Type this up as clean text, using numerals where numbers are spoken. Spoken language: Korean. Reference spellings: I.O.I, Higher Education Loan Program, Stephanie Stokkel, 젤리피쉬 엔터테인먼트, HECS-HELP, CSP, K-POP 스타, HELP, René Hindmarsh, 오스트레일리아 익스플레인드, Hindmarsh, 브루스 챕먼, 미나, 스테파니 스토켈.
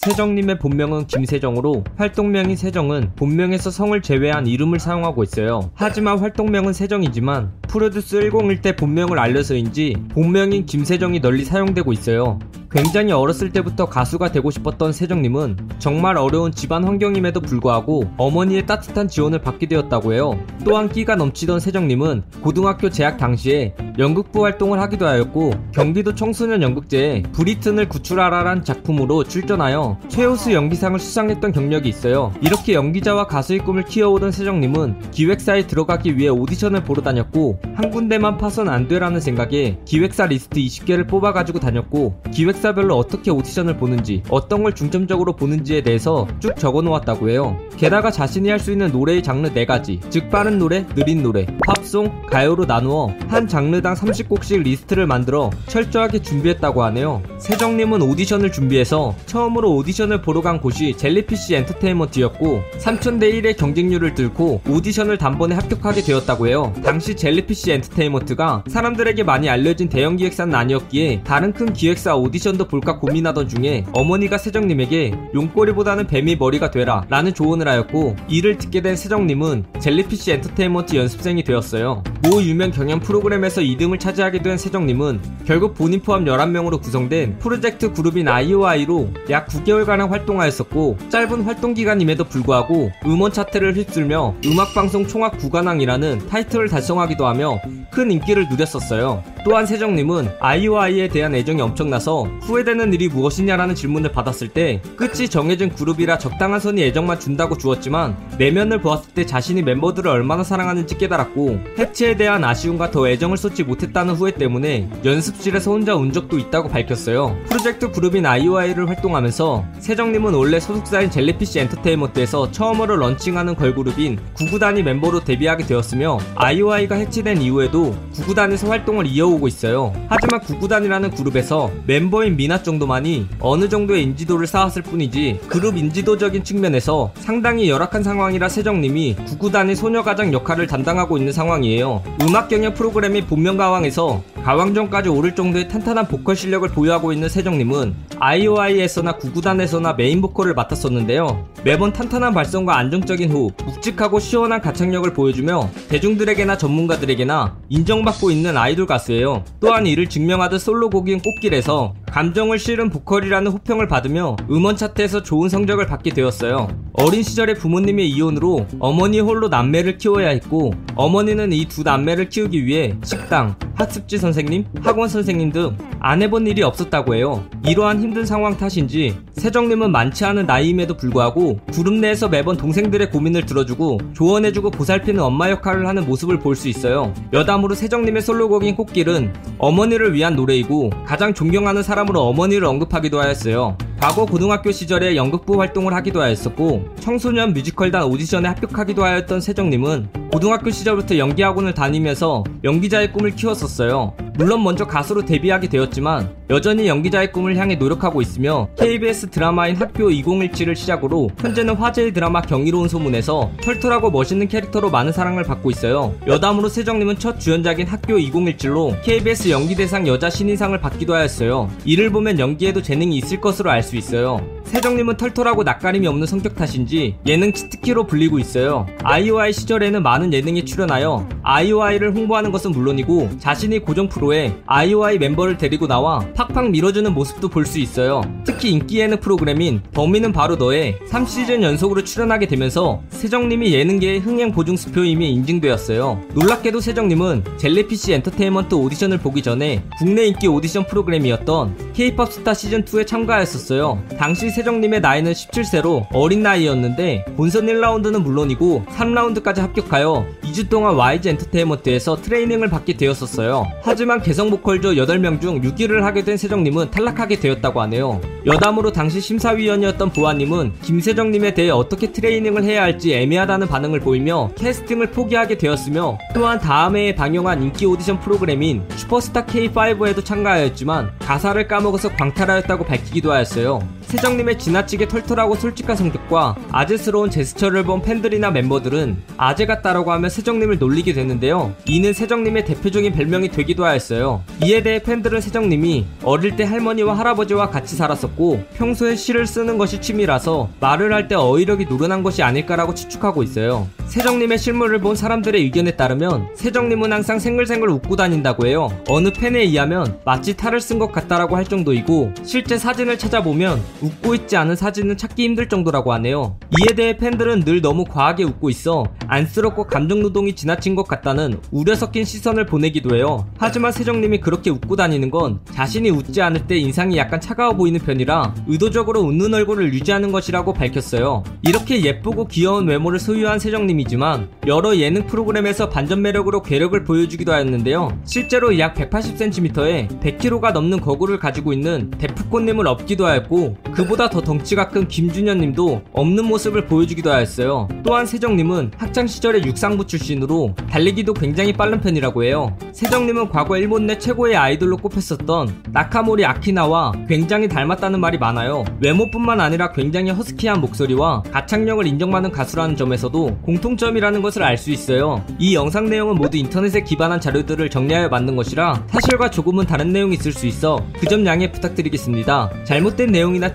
세정님의 본명은 김세정으로 활동명인 세정은 본명에서 성을 제외한 이름을 사용하고 있어요. 하지만 활동명은 세정이지만 프로듀스 101때 본명을 알려서인지 본명인 김세정이 널리 사용되고 있어요. 굉장히 어렸을 때부터 가수가 되고 싶었던 세정님은 정말 어려운 집안 환경임에도 불구하고 어머니의 따뜻한 지원을 받게 되었다고 해요. 또한 끼가 넘치던 세정님은 고등학교 재학 당시에 연극부 활동을 하기도 하였고 경기도 청소년 연극제에 브리튼을 구출하라란 작품으로 출전하여 최우수 연기상을 수상했던 경력이 있어요. 이렇게 연기자와 가수의 꿈을 키워오던 세정님은 기획사에 들어가기 위해 오디션을 보러 다녔고 한 군데만 파선 안 되라는 생각에 기획사 리스트 20개를 뽑아가지고 다녔고 기획사별로 어떻게 오디션을 보는지 어떤 걸 중점적으로 보는지에 대해서 쭉 적어놓았다고 해요. 게다가 자신이 할 수 있는 노래의 장르 4가지, 즉 빠른 노래, 느린 노래, 팝송, 가요로 나누어 한 장르당 30곡씩 리스트를 만들어 철저하게 준비했다고 하네요. 세정님은 오디션을 준비해서 처음으로 오디션을 보러 간 곳이 젤리피쉬 엔터테인먼트였고 3,000대 1의 경쟁률을 뚫고 오디션을 단번에 합격하게 되었다고 해요. 당시 젤리피쉬 엔터테인먼트가 사람들에게 많이 알려진 대형 기획사는 아니었기에 다른 큰 기획사 오디션도 볼까 고민하던 중에 어머니가 세정님에게 용꼬리보다는 뱀이 머리가 되라 라는 조언을 하였고 이를 듣게 된 세정님은 젤리피쉬 엔터테인먼트 연습생이 되었어요. 모 유명 경연 프로그램에서 2등을 차지하게 된 세정님은 결국 본인 포함 11명으로 구성된 프로젝트 그룹인 I.O.I로 약 9개월가량 활동하였었고 짧은 활동기간임에도 불구하고 음원 차트를 휩쓸며 음악방송 총학 9관왕이라는 타이틀을 달성하기도 하며 큰 인기를 누렸었어요. 또한 세정님은 I.O.I에 대한 애정이 엄청나서 후회되는 일이 무엇이냐라는 질문을 받았을 때 끝이 정해진 그룹이라 적당한 선이 애정만 준다고 주었지만 내면을 보았을 때 자신이 멤버들을 얼마나 사랑하는지 깨달았고 해체에 대한 아쉬움과 더 애정을 쏟지 못했다는 후회 때문에 연습실에서 혼자 운 적도 있다고 밝혔어요. 프로젝트 그룹인 I.O.I를 활동하면서 세정님은 원래 소속사인 젤리피쉬 엔터테인먼트에서 처음으로 런칭하는 걸그룹인 9구단이 멤버로 데뷔하게 되었으며 I.O.I가 해체된 이후에도 9구단에서 활동을 이어오고 있어요. 하지만 9구단이라는 그룹에서 멤버인 미나 정도만이 어느 정도의 인지도를 쌓았을 뿐이지 그룹 인지도적인 측면에서 상당히 열악한 상황이라 세정님이 9구단의 소녀가장 역할을 담당하고 있는 상황이에요. 음악 경연 프로그램인 본명가왕에서 가왕전까지 오를 정도의 탄탄한 보컬 실력을 보유하고 있는 세정님은 I.O.I에서나 9구단에서나 메인 보컬을 맡았었는데요. 매번 탄탄한 발성과 안정적인 호흡, 묵직하고 시원한 가창력을 보여주며 대중들에게나 전문가들에게나 인정받고 있는 아이돌 가수예요. 또한 이를 증명하듯 솔로곡인 꽃길에서 감정을 실은 보컬이라는 호평을 받으며 음원 차트에서 좋은 성적을 받게 되었어요. 어린 시절에 부모님의 이혼으로 어머니 홀로 남매를 키워야 했고 어머니는 이 두 남매를 키우기 위해 식당, 학습지 선생님, 학원 선생님 등 안 해본 일이 없었다고 해요. 이러한 힘든 상황 탓인지 세정님은 많지 않은 나이임에도 불구하고 그룹 내에서 매번 동생들의 고민을 들어주고 조언해주고 보살피는 엄마 역할을 하는 모습을 볼 수 있어요. 여담으로 세정님의 솔로곡인 꽃길은 어머니를 위한 노래이고 가장 존경하는 사람으로 어머니를 언급하기도 하였어요. 과거 고등학교 시절에 연극부 활동을 하기도 하였었고 청소년 뮤지컬단 오디션에 합격하기도 하였던 세정님은 고등학교 시절부터 연기학원을 다니면서 연기자의 꿈을 키웠었어요. 물론 먼저 가수로 데뷔하게 되었지만 여전히 연기자의 꿈을 향해 노력하고 있으며 KBS 드라마인 학교 2017을 시작으로 현재는 화제의 드라마 경이로운 소문에서 털털하고 멋있는 캐릭터로 많은 사랑을 받고 있어요. 여담으로 세정님은 첫 주연작인 학교 2017로 KBS 연기대상 여자 신인상을 받기도 하였어요. 이를 보면 연기에도 재능이 있을 것으로 알 수 있어요. 세정님은 털털하고 낯가림이 없는 성격 탓인지 예능 치트키로 불리고 있어요. I.O.I 시절에는 많은 예능에 출연하여 I.O.I를 홍보하는 것은 물론이고 자신이 고정 프로에 I.O.I 멤버를 데리고 나와 팍팍 밀어주는 모습도 볼 수 있어요. 특히 인기 예능 프로그램인 범인은 바로 너에 3시즌 연속으로 출연하게 되면서 세정님이 예능계의 흥행 보증 수표임이 인증되었어요. 놀랍게도 세정님은 젤리피쉬 엔터테인먼트 오디션을 보기 전에 국내 인기 오디션 프로그램이었던 K-POP 스타 시즌2에 참가했었어요. 당시 세정님의 나이는 17세로 어린 나이였는데 본선 1라운드는 물론이고 3라운드까지 합격하여 2주 동안 YG 엔터테인먼트에서 트레이닝을 받게 되었었어요. 하지만 개성 보컬조 8명 중 6위를 하게 된 세정님은 탈락하게 되었다고 하네요. 여담으로 당시 심사위원이었던 보아님은 김세정님에 대해 어떻게 트레이닝을 해야 할지 애매하다는 반응을 보이며 캐스팅을 포기하게 되었으며 또한 다음 해에 방영한 인기 오디션 프로그램인 슈퍼스타 K5에도 참가하였지만 가사를 까먹어서 광탈하였다고 밝히기도 하였어요. 세정님의 지나치게 털털하고 솔직한 성격과 아재스러운 제스처를 본 팬들이나 멤버들은 아재 같다라고 하며 세정님을 놀리게 됐는데요. 이는 세정님의 대표적인 별명이 되기도 하였어요. 이에 대해 팬들은 세정님이 어릴 때 할머니와 할아버지와 같이 살았었고 평소에 시를 쓰는 것이 취미라서 말을 할 때 어휘력이 노련한 것이 아닐까라고 추측하고 있어요. 세정님의 실물을 본 사람들의 의견에 따르면 세정님은 항상 생글생글 웃고 다닌다고 해요. 어느 팬에 의하면 마치 탈을 쓴 것 같다라고 할 정도이고 실제 사진을 찾아보면 웃고 있지 않은 사진은 찾기 힘들 정도라고 하네요. 이에 대해 팬들은 늘 너무 과하게 웃고 있어 안쓰럽고 감정노동이 지나친 것 같다는 우려 섞인 시선을 보내기도 해요. 하지만 세정님이 그렇게 웃고 다니는 건 자신이 웃지 않을 때 인상이 약간 차가워 보이는 편이라 의도적으로 웃는 얼굴을 유지하는 것이라고 밝혔어요. 이렇게 예쁘고 귀여운 외모를 소유한 세정님이지만 여러 예능 프로그램에서 반전 매력으로 괴력을 보여주기도 하였는데요. 실제로 약 180cm에 100kg가 넘는 거구를 가지고 있는 데프콘님을 업기도 하였고 그보다 더 덩치가 큰 김준현님도 없는 모습을 보여주기도 하였어요. 또한 세정님은 학창시절에 육상부 출신으로 달리기도 굉장히 빠른 편이라고 해요. 세정님은 과거 일본 내 최고의 아이돌로 꼽혔었던 나카모리 아키나와 굉장히 닮았다는 말이 많아요. 외모뿐만 아니라 굉장히 허스키한 목소리와 가창력을 인정받는 가수라는 점에서도 공통점이라는 것을 알 수 있어요. 이 영상 내용은 모두 인터넷에 기반한 자료들을 정리하여 만든 것이라 사실과 조금은 다른 내용이 있을 수 있어 그 점 양해 부탁드리겠습니다. 잘못된 내용이나